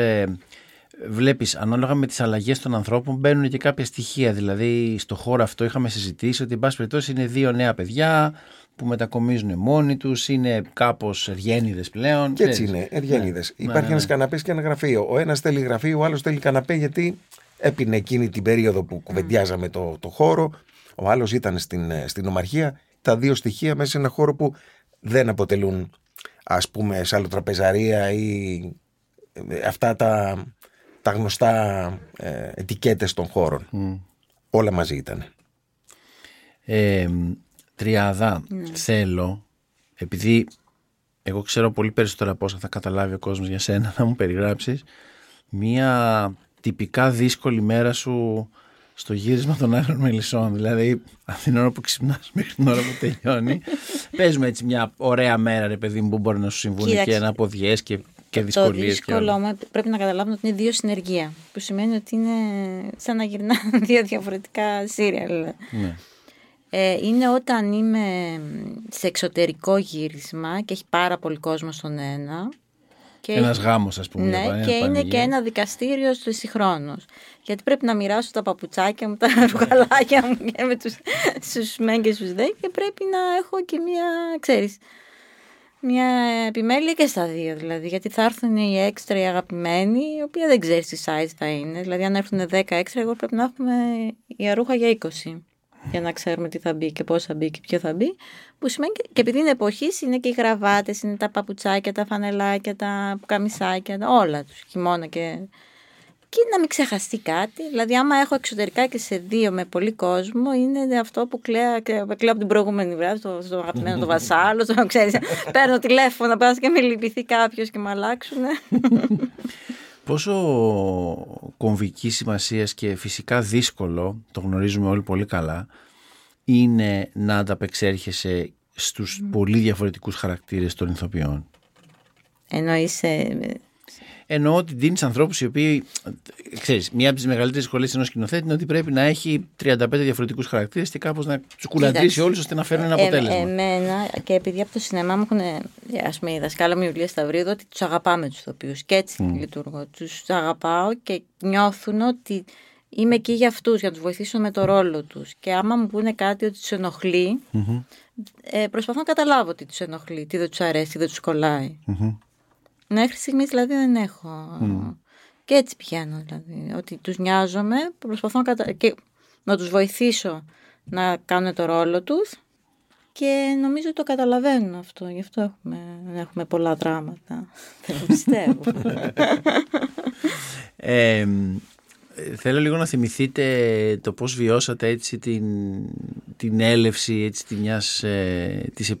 βλέπεις, ανάλογα με τις αλλαγές των ανθρώπων μπαίνουν και κάποια στοιχεία. Δηλαδή στο χώρο αυτό είχαμε συζητήσει ότι εν πάση περιπτώσει είναι δύο νέα παιδιά που μετακομίζουν μόνοι τους, είναι κάπως εργένιδες πλέον. Και έτσι είναι, εργένιδες. Υπάρχει ένας καναπές και ένα γραφείο. Ο ένας θέλει γραφείο, ο άλλος θέλει καναπέ, γιατί έπινε εκείνη την περίοδο που κουβεντιάζαμε το χώρο. Ο άλλος ήταν στην ομαρχία. Τα δύο στοιχεία μέσα σε ένα χώρο που δεν αποτελούν, ας πούμε, σαλοτραπεζαρία ή αυτά τα γνωστά ετικέτες των χώρων. Όλα μαζί ήταν. Τριάδα, θέλω, επειδή εγώ ξέρω πολύ περισσότερα από όσα θα καταλάβει ο κόσμος για σένα, να μου περιγράψεις μία τυπικά δύσκολη μέρα σου στο γύρισμα των Άγριων Μελισσών. Δηλαδή από την ώρα που ξυπνάς μέχρι την ώρα που τελειώνει. Πες μου έτσι μια ωραία μέρα, ρε παιδί μου, που μπορεί να σου συμβούν. Κοίταξε, και αναποδιές και δυσκολίες. Το δύσκολο πρέπει να καταλάβουμε ότι είναι δύο συνεργεία, που σημαίνει ότι είναι σαν να γυρνά δύο διαφορετικά σύριαλ. Είναι όταν είμαι σε εξωτερικό γύρισμα και έχει πάρα πολύ κόσμο στον ένα. Ένας γάμος, ας πούμε. Και είναι και ένα δικαστήριο στους συγχρόνους. Γιατί πρέπει να μοιράσω τα παπουτσάκια μου, τα ρουχαλάκια μου και με τους μεν και στους δε, και πρέπει να έχω και μια επιμέλεια και στα δύο. Δηλαδή, γιατί θα έρθουν οι έξτρα, οι αγαπημένοι, οι οποίοι δεν ξέρεις τι size θα είναι. Δηλαδή, αν έρθουν 10 έξτρα, εγώ πρέπει να έχουμε η αρούχα για 20. για να ξέρουμε τι θα μπει και πώς θα μπει και ποιο θα μπει. Που σημαίνει και επειδή είναι εποχής, είναι και οι γραβάτες, είναι τα παπουτσάκια, τα φανελάκια, τα καμισάκια, όλα τους χειμώνα και να μην ξεχαστεί κάτι. Δηλαδή, άμα έχω εξωτερικά και σε δύο με πολύ κόσμο, είναι αυτό που κλαίω από την προηγούμενη βράδυ, στο αγαπημένο το Βασάλο. Το, ξέρεις, παίρνω τηλέφωνο, πας και με λυπηθεί κάποιος και με αλλάξουνε. Πόσο κομβική σημασία και φυσικά δύσκολο, το γνωρίζουμε όλοι πολύ καλά, είναι να ανταπεξέρχεσαι στους πολύ διαφορετικούς χαρακτήρες των ηθοποιών. Εννοώ ότι δίνεις ανθρώπους οι οποίοι, ξέρεις, μία από τις μεγαλύτερες σχολές ενός σκηνοθέτη είναι ότι πρέπει να έχει 35 διαφορετικούς χαρακτήρες και κάπως να τους κουλαντρήσει όλους ώστε να φέρουν ένα αποτέλεσμα. Εμένα, και επειδή από το σινεμά μου έχουν, ας πούμε, η δασκάλα μου η Ιουλία Σταυρίδο, ότι τους αγαπάμε τους ηθοποιούς και έτσι λειτουργώ. Τους αγαπάω και νιώθουν ότι είμαι εκεί για αυτούς, για να τους βοηθήσω με το ρόλο τους. Και άμα μου πούνε κάτι ότι τους ενοχλεί, προσπαθώ να καταλάβω τι τους ενοχλεί, τι δεν τους αρέσει, τι δεν τους κολλάει. Μέχρι στιγμής δηλαδή δεν έχω. Και έτσι πηγαίνω δηλαδή. Ότι τους νοιάζομαι, προσπαθώ και να τους βοηθήσω να κάνουν το ρόλο τους και νομίζω ότι το καταλαβαίνω αυτό. Γι' αυτό έχουμε πολλά δράματα. Δεν πιστεύω. Θέλω λίγο να θυμηθείτε το πώς βιώσατε έτσι την έλευση έτσι, της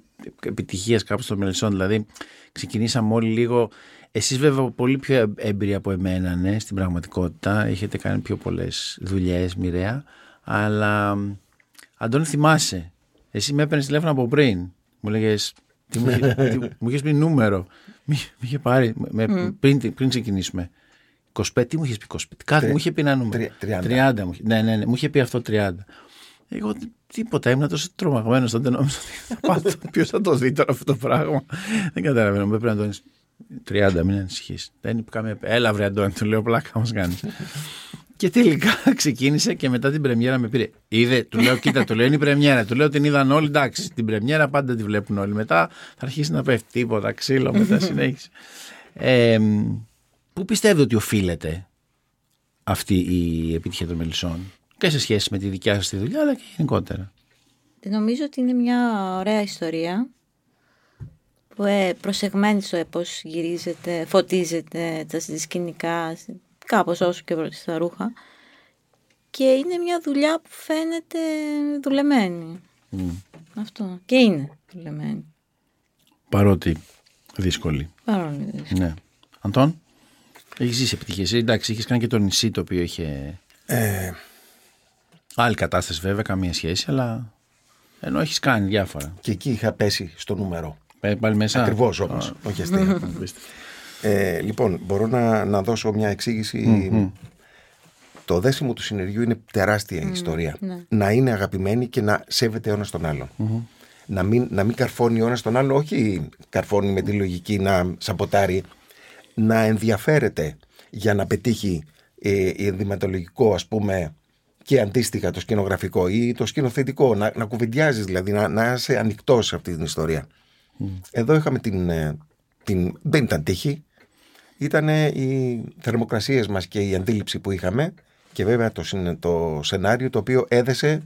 επιτυχίας κάπου των Μελισσών. Δηλαδή ξεκινήσαμε όλοι λίγο, εσείς βέβαια πολύ πιο έμπειροι από εμένα, ναι, στην πραγματικότητα, έχετε κάνει πιο πολλές δουλειές μοιραία, αλλά Αντώνη θυμάσαι, εσύ με έπαιρνες τηλέφωνο από πριν, μου λέγες, μου είχες πει νούμερο, μου είχε πάρει πριν ξεκινήσουμε. 25, τι μου είχε πει, 25, κάτι μου είχε πει ένα νούμερο. 30. Ναι, μου είχε πει αυτό 30. Εγώ τίποτα, ήμουν τόσο τρομαγμένος, τότε νόμιζα ότι θα πάω, ποιος θα το δει τώρα αυτό το πράγμα. Δεν καταλαβαίνω, πρέπει να το 30, μην ανησυχείς. Δεν είπε κάμια, έλα βρε Αντώνη, του λέω πλάκα μας κάνεις. Και τελικά ξεκίνησε και μετά την πρεμιέρα με πήρε. Είδε, του λέω, κοίτα, του λέω, είναι η πρεμιέρα. Του λέω, την είδαν όλοι, εντάξει, την πρεμιέρα πάντα τη βλέπουν όλοι. Μετά θα αρχίσει να πέφτει τίποτα, ξύλο, μετά συνέχισε. Πού πιστεύετε ότι οφείλεται αυτή η επιτυχία των Μελισσών και σε σχέση με τη δικιά σας τη δουλειά αλλά και γενικότερα? Νομίζω ότι είναι μια ωραία ιστορία που προσεγμένη στο πώς γυρίζεται, φωτίζεται τα σκηνικά, κάπως όσο και στα ρούχα, και είναι μια δουλειά που φαίνεται δουλεμένη. Αυτό, και είναι δουλεμένη. Παρότι δύσκολη. Ναι. Αντών? Έχεις ζήσει επιτυχίες. Εντάξει, είχες κάνει και το νησί, το οποίο είχε άλλη κατάσταση βέβαια, καμία σχέση, αλλά ενώ έχεις κάνει διάφορα. Και εκεί είχα πέσει στο νούμερο. Πάλι μέσα. Ακριβώς όμως. Όχι αστεία. Λοιπόν, μπορώ να δώσω μια εξήγηση. Το δέσιμο του συνεργείου είναι τεράστια ιστορία. Ναι. Να είναι αγαπημένοι και να σέβεται ένας τον άλλον. Να μην καρφώνει ο ένας τον άλλον, όχι καρφώνει με τη λογική να σαμποτάρει. Να ενδιαφέρεται για να πετύχει ενδυματολογικό, ας πούμε, και αντίστοιχα το σκηνογραφικό ή το σκηνοθετικό. Να κουβεντιάζεις δηλαδή, να είσαι ανοιχτός σε αυτή την ιστορία. Εδώ είχαμε δεν ήταν τύχη. Ήταν οι θερμοκρασίες μας και η αντίληψη που είχαμε. Και βέβαια το σενάριο, το οποίο έδεσε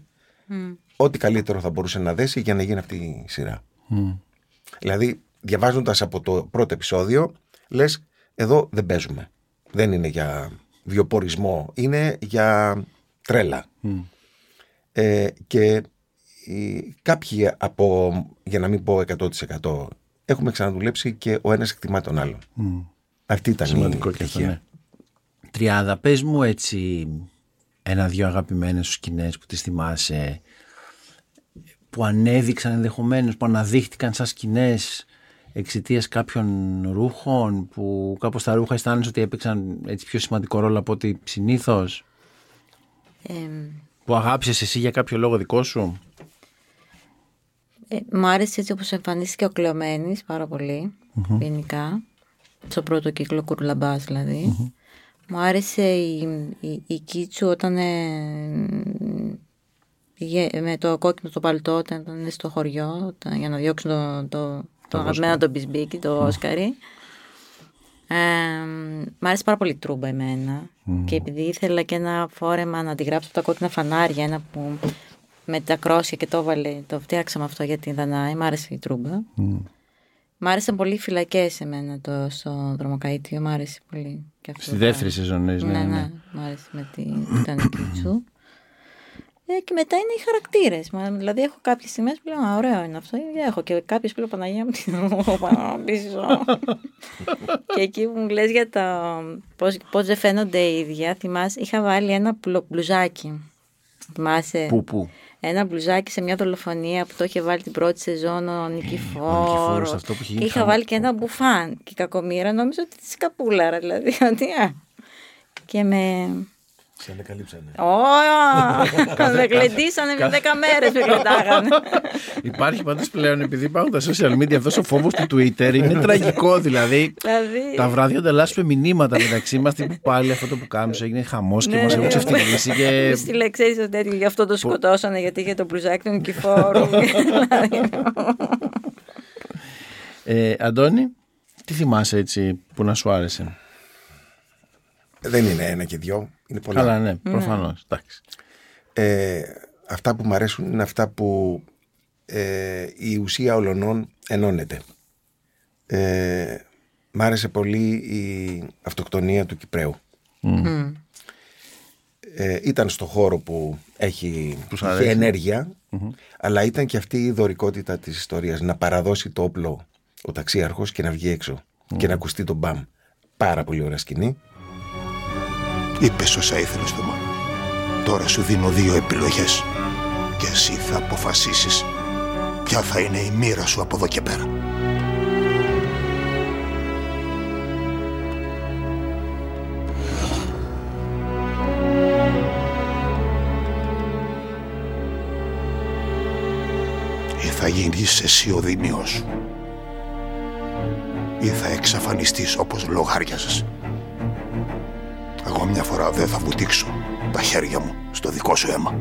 ό,τι καλύτερο θα μπορούσε να δέσει για να γίνει αυτή η σειρά. Δηλαδή διαβάζοντας από το πρώτο επεισόδιο, λες, εδώ δεν παίζουμε. Δεν είναι για βιοπορισμό, είναι για τρέλα. Και κάποιοι για να μην πω 100%, έχουμε ξαναδουλέψει και ο ένας εκτιμά τον άλλον. Αυτή ήταν σημαντικό η επιτυχία. Ναι. Τριάδα, πες μου έτσι ένα-δυο αγαπημένες σου σκηνές που τις θυμάσαι, που ανέδειξαν ενδεχομένως, που αναδείχτηκαν σαν σκηνές εξαιτίας κάποιων ρούχων, που κάπως τα ρούχα αισθάνεσαι ότι έπαιξαν έτσι πιο σημαντικό ρόλο από ό,τι συνήθως, που αγάπησες εσύ για κάποιο λόγο δικό σου? Μου άρεσε έτσι όπως εμφανίστηκε ο Κλεωμένης πάρα πολύ, ποινικά, στο πρώτο κύκλο Κουρλαμπάς δηλαδή. Μου άρεσε η Κίτσου όταν με το κόκκινο το παλτό, όταν ήταν στο χωριό για να διώξουν το αγαπημένο τον Μπισμπίκι, το Όσκαρι. Μ' άρεσε πάρα πολύ η Τρούμπα εμένα. Και επειδή ήθελα και ένα φόρεμα να τη γράψω από τα κόκκινα φανάρια, ένα που με τα κρόσια και το έβαλε. Το φτιάξαμε αυτό για την Δανάη. Μ' άρεσε η τρούμπα. Μ' άρεσαν πολύ οι φυλακές εμένα στο Δρομοκαΐτιο. Μ' άρεσε πολύ. Και αυτό στη δεύτερη σεζόν, ναι. Μ' άρεσε με την Κιτσού. Και μετά είναι οι χαρακτήρες. Δηλαδή, έχω κάποιες στιγμές που λέω «Α, ωραίο είναι αυτό». Έχω και κάποιες που λέω «Παναγία μου, τι πίσω». Και εκεί που μου λες για το πώς δεν φαίνονται οι ίδια, θυμάσαι, είχα βάλει ένα μπλουζάκι. Θυμάσαι. Πού. Ένα μπλουζάκι σε μια δολοφονία που το είχε βάλει την πρώτη σεζόν ο Νικηφόρος. Αυτό που είχε γίνει. Είχα βάλει και ένα μπουφάν. Και η κακομοίρα νόμιζα ότι τη σκαπούλαρα, δηλαδή. Και με. Σε ανακαλύψανε. Με γλεντήσανε με 10 μέρες που γλεντάγανε. Υπάρχει πάντως πλέον, επειδή υπάρχουν τα social media, αυτός ο φόβος του Twitter είναι τραγικό. Δηλαδή, τα βράδια ανταλλάσσουμε μηνύματα μεταξύ μας. Τι πάλι αυτό το που κάνουμε, έγινε χαμός και μας έχουν ξεφτυλίσει. Μου στείλε, ξέρεις, ο τέτοιο, γι' αυτό το σκοτώσανε, γιατί είχε το μπλουζάκι του Νικηφόρου. Αντώνη, τι θυμάσαι έτσι που να σου άρεσε? Δεν είναι ένα και δυο. Είναι πολλά. Καλά, ναι, προφανώς. Αυτά που μου αρέσουν είναι αυτά που η ουσία ολονών ενώνεται. Μ' άρεσε πολύ η αυτοκτονία του Κυπραίου. Ήταν στο χώρο που έχει ενέργεια, αλλά ήταν και αυτή η δωρικότητα της ιστορίας. Να παραδώσει το όπλο ο ταξίαρχος και να βγει έξω και να ακουστεί το μπαμ. Πάρα πολύ ωραία σκηνή. Είπες όσα ήθελες, Θωμά. Τώρα σου δίνω 2 επιλογές και εσύ θα αποφασίσεις ποια θα είναι η μοίρα σου από εδώ και πέρα. Ή θα γίνεις εσύ ο δημιός σου ή θα εξαφανιστείς όπως λογάριαζες. Εγώ μια φορά δεν θα βουτήξω τα χέρια μου στο δικό σου αίμα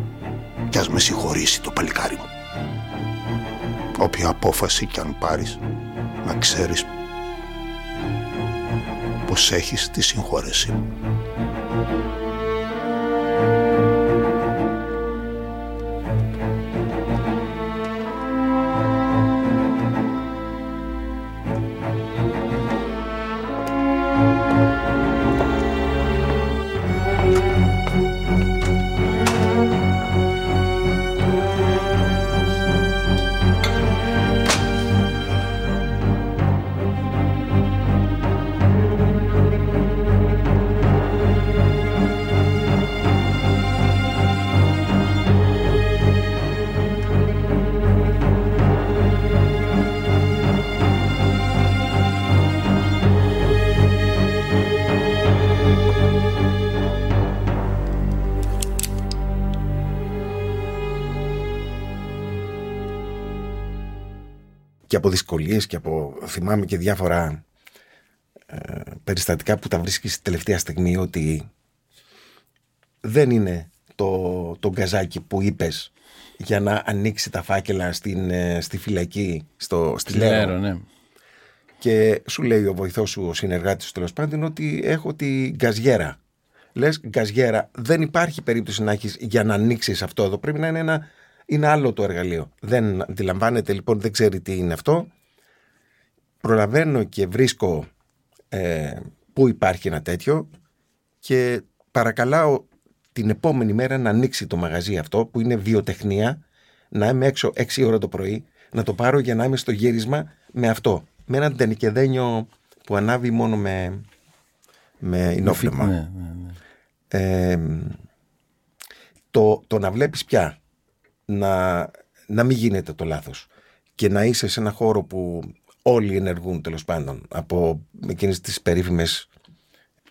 κι ας με συγχωρήσει το παλικάρι μου. Όποια απόφαση κι αν πάρεις, να ξέρεις πως έχεις τη συγχώρεσή μου. Από δυσκολίες και από θυμάμαι και διάφορα περιστατικά που τα βρίσκεις τελευταία στιγμή, ότι δεν είναι το γκαζάκι που είπες για να ανοίξει τα φάκελα στη φυλακή, στη Λέρο, ναι. Και σου λέει ο βοηθός σου, ο συνεργάτης σου τέλος πάντων, ότι έχω τη γκαζιέρα. Λες γκαζιέρα, δεν υπάρχει περίπτωση να έχεις για να ανοίξεις αυτό εδώ, πρέπει να είναι είναι άλλο το εργαλείο. Δεν αντιλαμβάνεται λοιπόν, δεν ξέρει τι είναι αυτό. Προλαβαίνω και βρίσκω πού υπάρχει ένα τέτοιο και παρακαλάω την επόμενη μέρα να ανοίξει το μαγαζί αυτό που είναι βιοτεχνία, να είμαι έξω 6 ώρα το πρωί, να το πάρω για να είμαι στο γύρισμα με αυτό. Με έναν τενικεδένιο που ανάβει μόνο με ινόφλευμα. Ναι. Το να βλέπεις πια να μην γίνεται το λάθος και να είσαι σε ένα χώρο που όλοι ενεργούν τέλος πάντων, από εκείνες τις περίφημες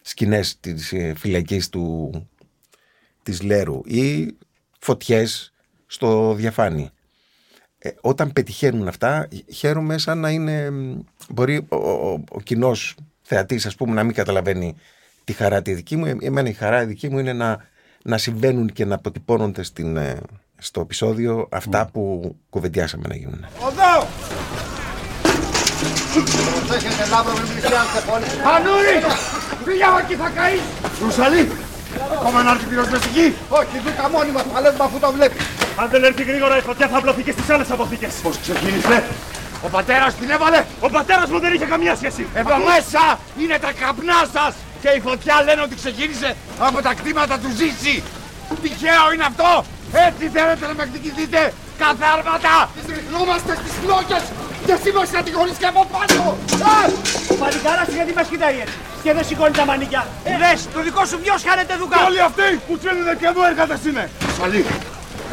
σκηνές της φυλακής της Λέρου ή φωτιές στο Διαφάνι. Όταν πετυχαίνουν αυτά, χαίρομαι σαν να είναι, μπορεί ο κοινός θεατής, ας πούμε, να μην καταλαβαίνει τη χαρά τη δική μου. Εμένα η χαρά δική μου είναι να συμβαίνουν και να αποτυπώνονται στο επεισόδιο αυτά που κουβεντιάσαμε να γίνουν. Οδό! Προσέχετε, λάβρο, μην πλησιάζετε πολύ. Πανούρι! Φύγε από εκεί, θα καείς! Ρουσαλή! Ακόμα να έρθει πυροσβεστική! Όχι, δούκα μόνοι μας, παλεύουμε αφού το βλέπεις. Αν δεν έρθει γρήγορα η φωτιά θα απλωθεί και στις άλλες αποθήκες. Πώς ξεκίνησε? Ο πατέρας την έβαλε! Ο πατέρας μου δεν είχε καμία σχέση! Εδώ μέσα είναι τα καπνά σας! Και η φωτιά λένε ότι ξεκίνησε από τα κτήματα του Ζήση! Τυχαίο είναι αυτό! Έτσι θέλετε να με εκδικηθείτε! Καθάρματα! Τις ριχνούμαστε στις φλόγες! Και εσύ μας κατηγορείς και από πάνω! Ο Παλικάρας γιατί μας κοιτάει έτσι! Και δεν σηκώνει τα μανίκια! Δες, το δικό σου ποιος χάνεται δουλειά! Και όλοι αυτοί που τσέλνουν και εδώ έρχατες είναι! Σαλή,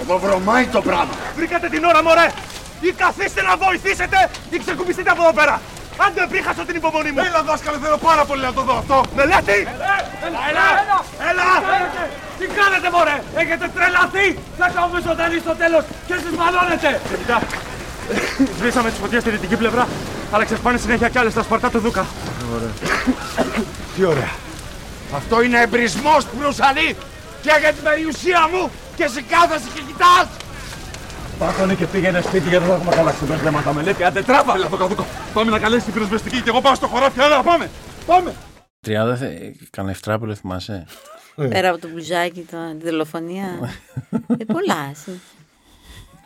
εδώ βρωμάει το πράγμα! Βρήκατε την ώρα, μωρέ! Ή καθίστε να βοηθήσετε ή ξεκουμπιστείτε από εδώ πέρα! Αν το επρίχασα την υπομονή μου! Έλα, δάσκαλε, θέλω πάρα πολύ να το δω αυτό! Μελέτη! Έλα! Τι κάνετε, μωρέ! Έχετε τρελαθεί! Θα κάνουμε ζωντανή στο τέλος και σας μαλώνετε! Και μετά, σβήσαμε τις φωτιές στη δυτική πλευρά, αλλά ξεσπάνε συνέχεια κι άλλες στα Σπαρτά του Δούκα. Τι ωραία! Αυτό είναι εμπρισμός, Πλουσανή! Και για την περιουσία μου και σε κάθεσαι και κοιτάς! Πάθανε και πήγαινε σπίτι γιατί δεν έχουμε καλά ξεπερδέματα. Μελέτη, άντε τράβα! Έλα, Δοκαδούκο! Πάμε να καλέσει την πυροσβεστική και εγώ πάω στο χωράφι. Έλα, πάμε! Πάμε! Τριάδα, κανένα ευτράπελο, θυμάσαι. Πέρα από το μπλουζάκι, τη δολοφονία. Πολλά.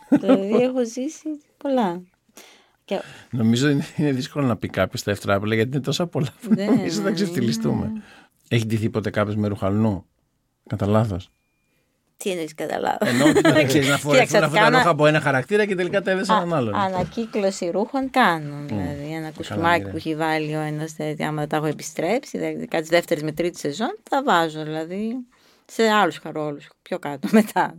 Δηλαδή, έχω ζήσει πολλά. Και... Νομίζω είναι δύσκολο να πει κάποιο τα ευτράπελα γιατί είναι τόσα πολλά. Ίσως να ξεφτυλιστούμε. Έχει ντυθεί ποτέ κάποιο με ρουχαλνού? Κατά λάθος. Τι εννοείς κατά λάθος? Εννοώ, ξέρεις, να φορέσουν αυτά τα ρούχα από ένα χαρακτήρα και τελικά τα έδεσαν έναν άλλον. Ανακύκλωση ρούχων κάνουν. Δηλαδή, ένα κουσμάκι που έχει βάλει ο ένας, άμα τα έχω επιστρέψει, δηλαδή κάτι δεύτερη με τρίτη σεζόν, τα βάζω δηλαδή σε άλλους χαρόλους, πιο κάτω μετά.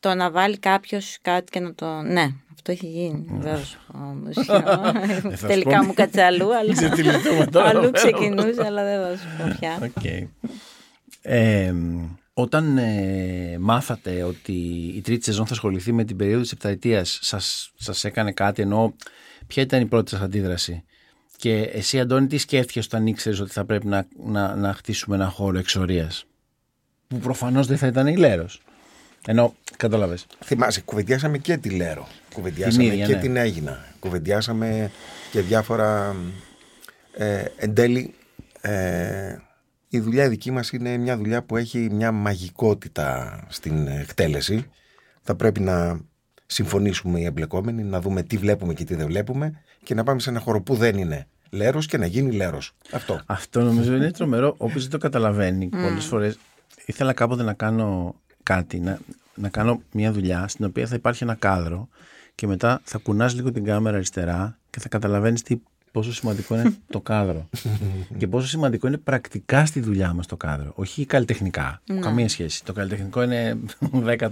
Το να βάλει κάποιος κάτι και να το. Ναι, αυτό έχει γίνει. Βεβαίω. Τελικά μου κάτσε αλλού, αλλού ξεκινούσε, αλλά δεν θα σου πω πια. Όταν μάθατε ότι η τρίτη σεζόν θα ασχοληθεί με την περίοδο της επταετίας, σας έκανε κάτι? Ενώ ποια ήταν η πρώτη σας αντίδραση? Και εσύ, Αντώνη, τι σκέφτηκες όταν ήξερες ότι θα πρέπει να χτίσουμε ένα χώρο εξορίας που προφανώς δεν θα ήταν η Λέρος? Ενώ, κατάλαβες. Θυμάσαι, κουβεντιάσαμε και τη Λέρο, κουβεντιάσαμε και την Αίγινα, κουβεντιάσαμε και διάφορα. Εν τέλει, η δουλειά δική μας είναι μια δουλειά που έχει μια μαγικότητα στην εκτέλεση. Θα πρέπει να συμφωνήσουμε οι εμπλεκόμενοι, να δούμε τι βλέπουμε και τι δεν βλέπουμε και να πάμε σε ένα χώρο που δεν είναι Λέρος και να γίνει Λέρος. Αυτό νομίζω είναι τρομερό, όποιος δεν το καταλαβαίνει. Πολλές φορές ήθελα κάποτε να κάνω κάτι, να κάνω μια δουλειά στην οποία θα υπάρχει ένα κάδρο και μετά θα κουνάς λίγο την κάμερα αριστερά και θα καταλαβαίνεις τι πόσο σημαντικό είναι το κάδρο και πόσο σημαντικό είναι πρακτικά στη δουλειά μας το κάδρο, όχι καλλιτεχνικά. Καμία σχέση. Το καλλιτεχνικό είναι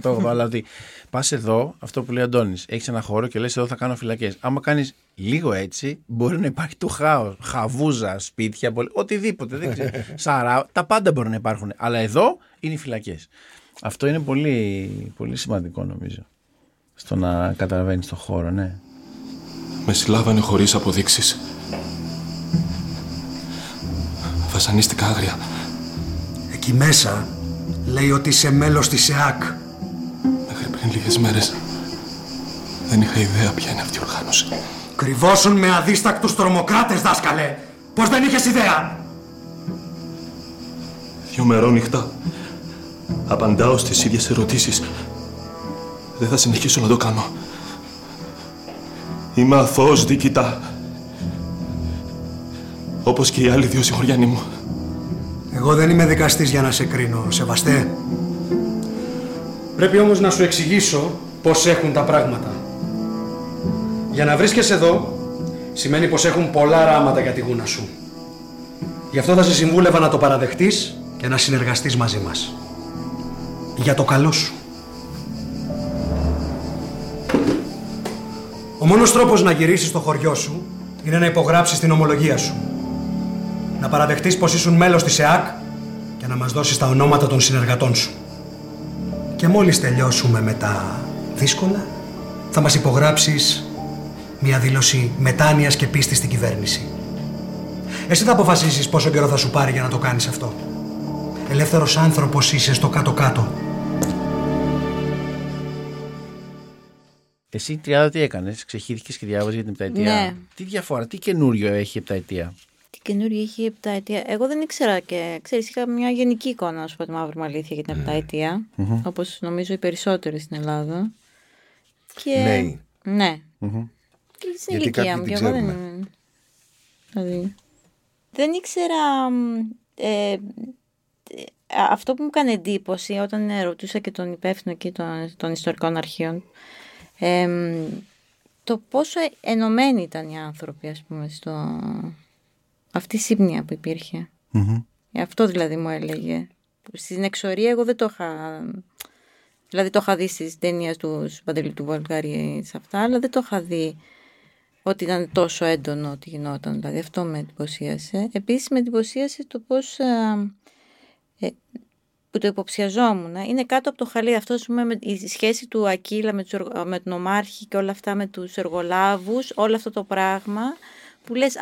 10-8, αλλά ότι πας εδώ, αυτό που λέει ο Αντώνης, έχεις ένα χώρο και λες εδώ θα κάνω φυλακές. Άμα κάνεις λίγο έτσι, μπορεί να υπάρχει το χάος. Χαβούζα, σπίτια, οτιδήποτε. Δεν ξέρω. Σαρά, τα πάντα μπορεί να υπάρχουν. Αλλά εδώ είναι οι φυλακές. Αυτό είναι πολύ, πολύ σημαντικό νομίζω. Στο να καταλαβαίνεις το χώρο, ναι. Με συλλάβανε χωρίς αποδείξεις. Βασανίστηκα άγρια. Εκεί μέσα λέει ότι είσαι μέλος της ΕΑΚ. Μέχρι πριν λίγες μέρες δεν είχα ιδέα ποια είναι αυτή η οργάνωση. Κρυβώσουν με αδίστακτους τρομοκράτες, δάσκαλε. Πώς δεν είχες ιδέα? 2 μερόνυχτα απαντάω στις ίδιες ερωτήσεις. Δεν θα συνεχίσω να το κάνω. Είμαι αθώος διοικητά, όπως και οι άλλοι 2 συγχωριάνοι μου. Εγώ δεν είμαι δικαστής για να σε κρίνω, σεβαστέ. Πρέπει όμως να σου εξηγήσω πώς έχουν τα πράγματα. Για να βρίσκεσαι εδώ, σημαίνει πως έχουν πολλά ράματα για τη γούνα σου. Γι' αυτό θα σε συμβούλευα να το παραδεχτείς και να συνεργαστείς μαζί μας. Για το καλό σου. Ο μόνος τρόπος να γυρίσεις στο χωριό σου είναι να υπογράψεις την ομολογία σου. Να παραδεχτείς πως ήσουν μέλος της ΕΑΚ και να μας δώσεις τα ονόματα των συνεργατών σου. Και μόλις τελειώσουμε με τα δύσκολα, θα μας υπογράψεις μια δήλωση μετάνοιας και πίστης στην κυβέρνηση. Εσύ θα αποφασίσεις πόσο καιρό θα σου πάρει για να το κάνεις αυτό. Ελεύθερος άνθρωπος είσαι στο κάτω-κάτω. Εσύ, Τριάδα, τι έκανες? Ξεχύθηκες και διάβαζες για την επταετία. Ναι. Τι διαφορά, τι καινούριο έχει η επταετία? Την καινούργια είχε 7 ετία. Εγώ δεν ήξερα και ξέρεις, είχα μια γενική εικόνα, α πούμε, τη μαύρη αλήθεια για την 7 ετία. Mm-hmm. Όπως νομίζω οι περισσότεροι στην Ελλάδα. Και... Ναι. Mm-hmm. Και στην ηλικία μου. Και εγώ δεν. Δηλαδή. Δεν ήξερα. Αυτό που μου έκανε εντύπωση όταν ρωτούσα και τον υπεύθυνο εκεί των ιστορικών αρχείων, το πόσο ενωμένοι ήταν οι άνθρωποι, ας πούμε, αυτή η σύμπνοια που υπήρχε. Mm-hmm. Αυτό δηλαδή μου έλεγε. Στην εξορία εγώ δεν το είχα... Δηλαδή το είχα δει στις ταινίες του Παντελή του Βούλγαρη σε αυτά, αλλά δεν το είχα δει ότι ήταν τόσο έντονο ότι γινόταν. Δηλαδή αυτό με εντυπωσίασε. Επίσης με εντυπωσίασε το πώς... που το υποψιαζόμουν, είναι κάτω από το χαλί αυτό, με η σχέση του Ακύλα με τον Ομάρχη και όλα αυτά με τους εργολάβους, όλο αυτό το πράγμα που λες,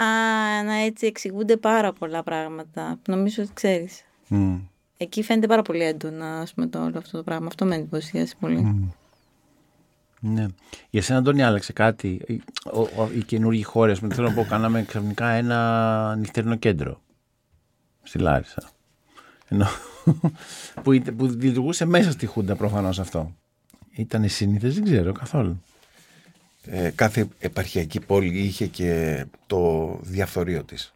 να έτσι εξηγούνται πάρα πολλά πράγματα, νομίζω ότι ξέρεις. Mm. Εκεί φαίνεται πάρα πολύ έντονα, ας πούμε, όλο αυτό το πράγμα, αυτό με εντυπωσίασε πολύ. Mm. Ναι. Για σένα, Αντώνη, άλλαξε κάτι οι καινούργιοι χώρες? Θέλω να πω, κάναμε ξαφνικά ένα νυχτερινό κέντρο στη Λάρισα. Που λειτουργούσε μέσα στη Χούντα, προφανώς αυτό. Ήτανε σύνηθες, δεν ξέρω καθόλου. Κάθε επαρχιακή πόλη είχε και το διαφθορείο της.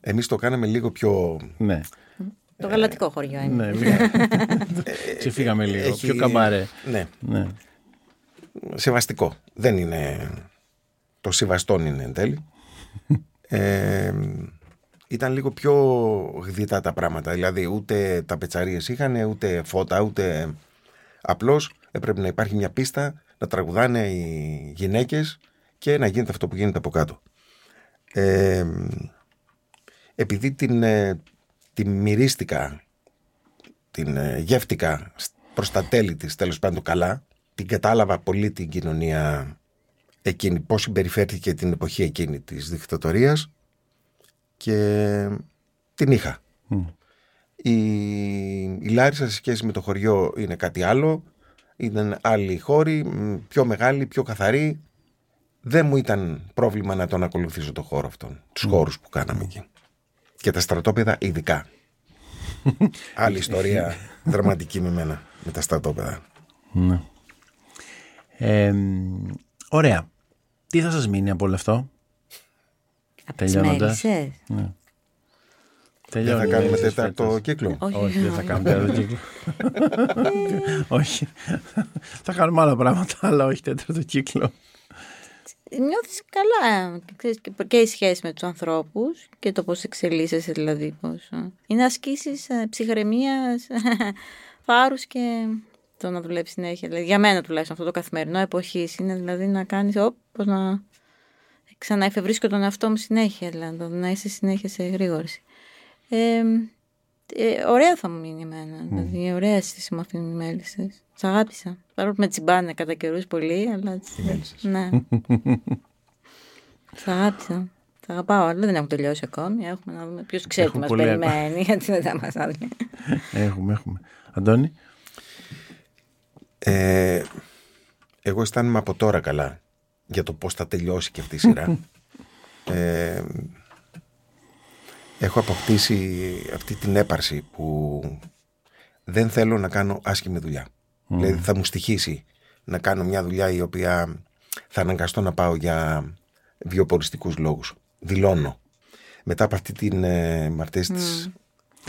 Εμείς το κάναμε λίγο πιο... Ναι. Το γαλατικό χωριό είναι. Ξεφύγαμε λίγο, πιο καμπάρε. Ναι. Σεβαστικό. Δεν είναι... Το σεβαστόν είναι εν τέλει. Ήταν λίγο πιο γδυτά τα πράγματα, δηλαδή ούτε τα πετσαρίες είχαν, ούτε φώτα, ούτε απλώς έπρεπε να υπάρχει μια πίστα, να τραγουδάνε οι γυναίκες και να γίνεται αυτό που γίνεται από κάτω. Επειδή την μυρίστηκα, την γεύτηκα προς τα τέλη της, τέλος πάντων καλά, την κατάλαβα πολύ την κοινωνία εκείνη, πώς συμπεριφέρθηκε την εποχή εκείνη της δικτατορίας, και την είχα. Mm. Η Λάρισα σε σχέση με το χωριό είναι κάτι άλλο, ήταν άλλοι χώροι, πιο μεγάλοι, πιο καθαροί. Δεν μου ήταν πρόβλημα να τον ακολουθήσω το χώρο αυτόν, τους χώρους που κάναμε εκεί. Και τα στρατόπεδα ειδικά. Άλλη ιστορία δραματική με μένα, με τα στρατόπεδα. Mm. Ωραία. Τι θα σας μείνει από όλο αυτό? Από τις Μέλισσες. Ναι. Δεν θα κάνουμε τέταρτο κύκλο. Όχι, δεν θα κάνουμε τέταρτο κύκλο. Όχι. Θα κάνουμε άλλα πράγματα, αλλά όχι τέταρτο κύκλο. Νιώθεις καλά. Και η σχέση με τους ανθρώπους και το πώς εξελίσσεσαι, δηλαδή. Είναι ασκήσεις ψυχραιμίας, φάρους και το να δουλέψεις συνέχεια. Δηλαδή, για μένα τουλάχιστον αυτό το καθημερινό εποχής είναι, δηλαδή, να κάνεις όπως να... Ξαναεφευρίσκω τον εαυτό μου συνέχεια, δηλαδή, να είσαι συνέχεια σε εγρήγορση. Ωραία θα μου μείνει εμένα. Mm. Δηλαδή, ωραία σύστημα αυτή με τις Μέλισσες. Τις αγάπησα. Παρόλο που με τσιμπάνε κατά καιρούς πολύ, αλλά. Ναι. Τις αγάπησα. Τα αγαπάω, αλλά δεν έχουν τελειώσει ακόμη. Έχουμε να δούμε ποιος ξέρει τι μας περιμένει, γιατί δεν θα μας άδει. Έχουμε. Αντώνη. Εγώ αισθάνομαι από τώρα καλά για το πώς θα τελειώσει και αυτή η σειρά. Έχω αποκτήσει αυτή την έπαρση που δεν θέλω να κάνω άσχημη δουλειά. Mm. Δηλαδή θα μου στοιχήσει να κάνω μια δουλειά η οποία θα αναγκαστώ να πάω για βιοποριστικούς λόγους. Δηλώνω. Μετά από αυτή την αυτές τις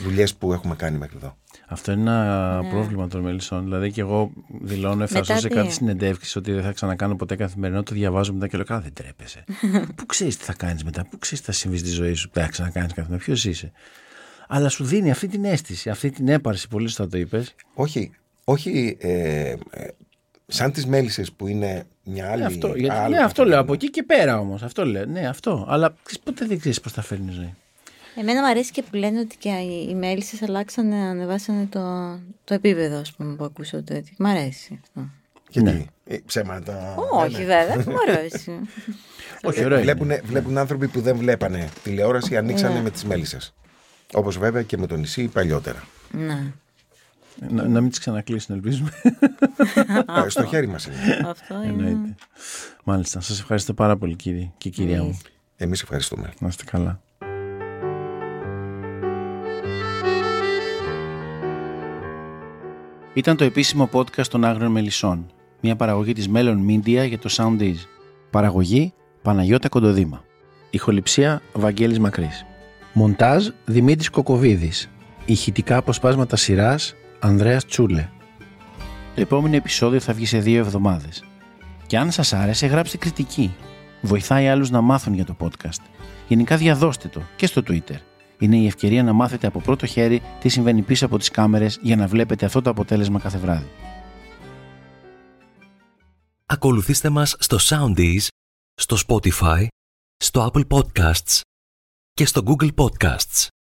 δουλειές που έχουμε κάνει μέχρι εδώ. Αυτό είναι ένα πρόβλημα των Μελισσών. Δηλαδή και εγώ δηλώνω, έφτασα σε κάτι συνεντεύξεις ότι δεν θα ξανακάνω ποτέ καθημερινό. Το διαβάζω μετά και λέω, δεν τρέπεσαι. Πού ξέρεις τι θα κάνεις μετά, πού ξέρεις τι θα συμβεί στη ζωή σου, θα ξανακάνεις καθημερινό, ποιος είσαι. Αλλά σου δίνει αυτή την αίσθηση, αυτή την έπαρση, πολύ σωστά το είπες. Όχι. Σαν τις Μέλισσες που είναι μια άλλη. Αυτό λέω από εκεί και πέρα όμως. Αυτό λέω. Ναι, αυτό. Αλλά ποτέ δεν ξέρεις πώς θα φέρνει η ζωή. Εμένα μου αρέσει και που λένε ότι και οι Μέλισσες αλλάξανε, ανεβάσανε το επίπεδο, ας πούμε, που ακούσατε τέτοιο. Μ' αρέσει αυτό. Γιατί, ψέματα. Όχι, βέβαια, μου αρέσει. Όχι, βλέπουν άνθρωποι που δεν βλέπανε τηλεόραση, ανοίξανε με τις Μέλισσες. Όπως βέβαια και με το νησί παλιότερα. Ναι. Να μην τις ξανακλείσουν, ελπίζουμε. Στο χέρι μας είναι. Αυτό είναι. Μάλιστα. Σας ευχαριστώ πάρα πολύ, κύριε και κυρία μου. Εμείς ευχαριστούμε. Να είστε καλά. Ήταν το επίσημο podcast των Άγριων Μελισσών, μια παραγωγή της Melon Media για το Soundis. Παραγωγή Παναγιώτα Κοντοδήμα. Ηχοληψία Βαγγέλης Μακρής. Μοντάζ Δημήτρης Κοκοβίδης. Ηχητικά αποσπάσματα σειράς Ανδρέας Τσούλε. Το επόμενο επεισόδιο θα βγει σε 2 εβδομάδες. Και αν σας άρεσε, γράψτε κριτική. Βοηθάει άλλους να μάθουν για το podcast. Γενικά διαδώστε το και στο Twitter. Είναι η ευκαιρία να μάθετε από πρώτο χέρι τι συμβαίνει πίσω από τις κάμερες για να βλέπετε αυτό το αποτέλεσμα κάθε βράδυ. Ακολουθήστε μας στο Soundis, στο Spotify, στο Apple Podcasts και στο Google Podcasts.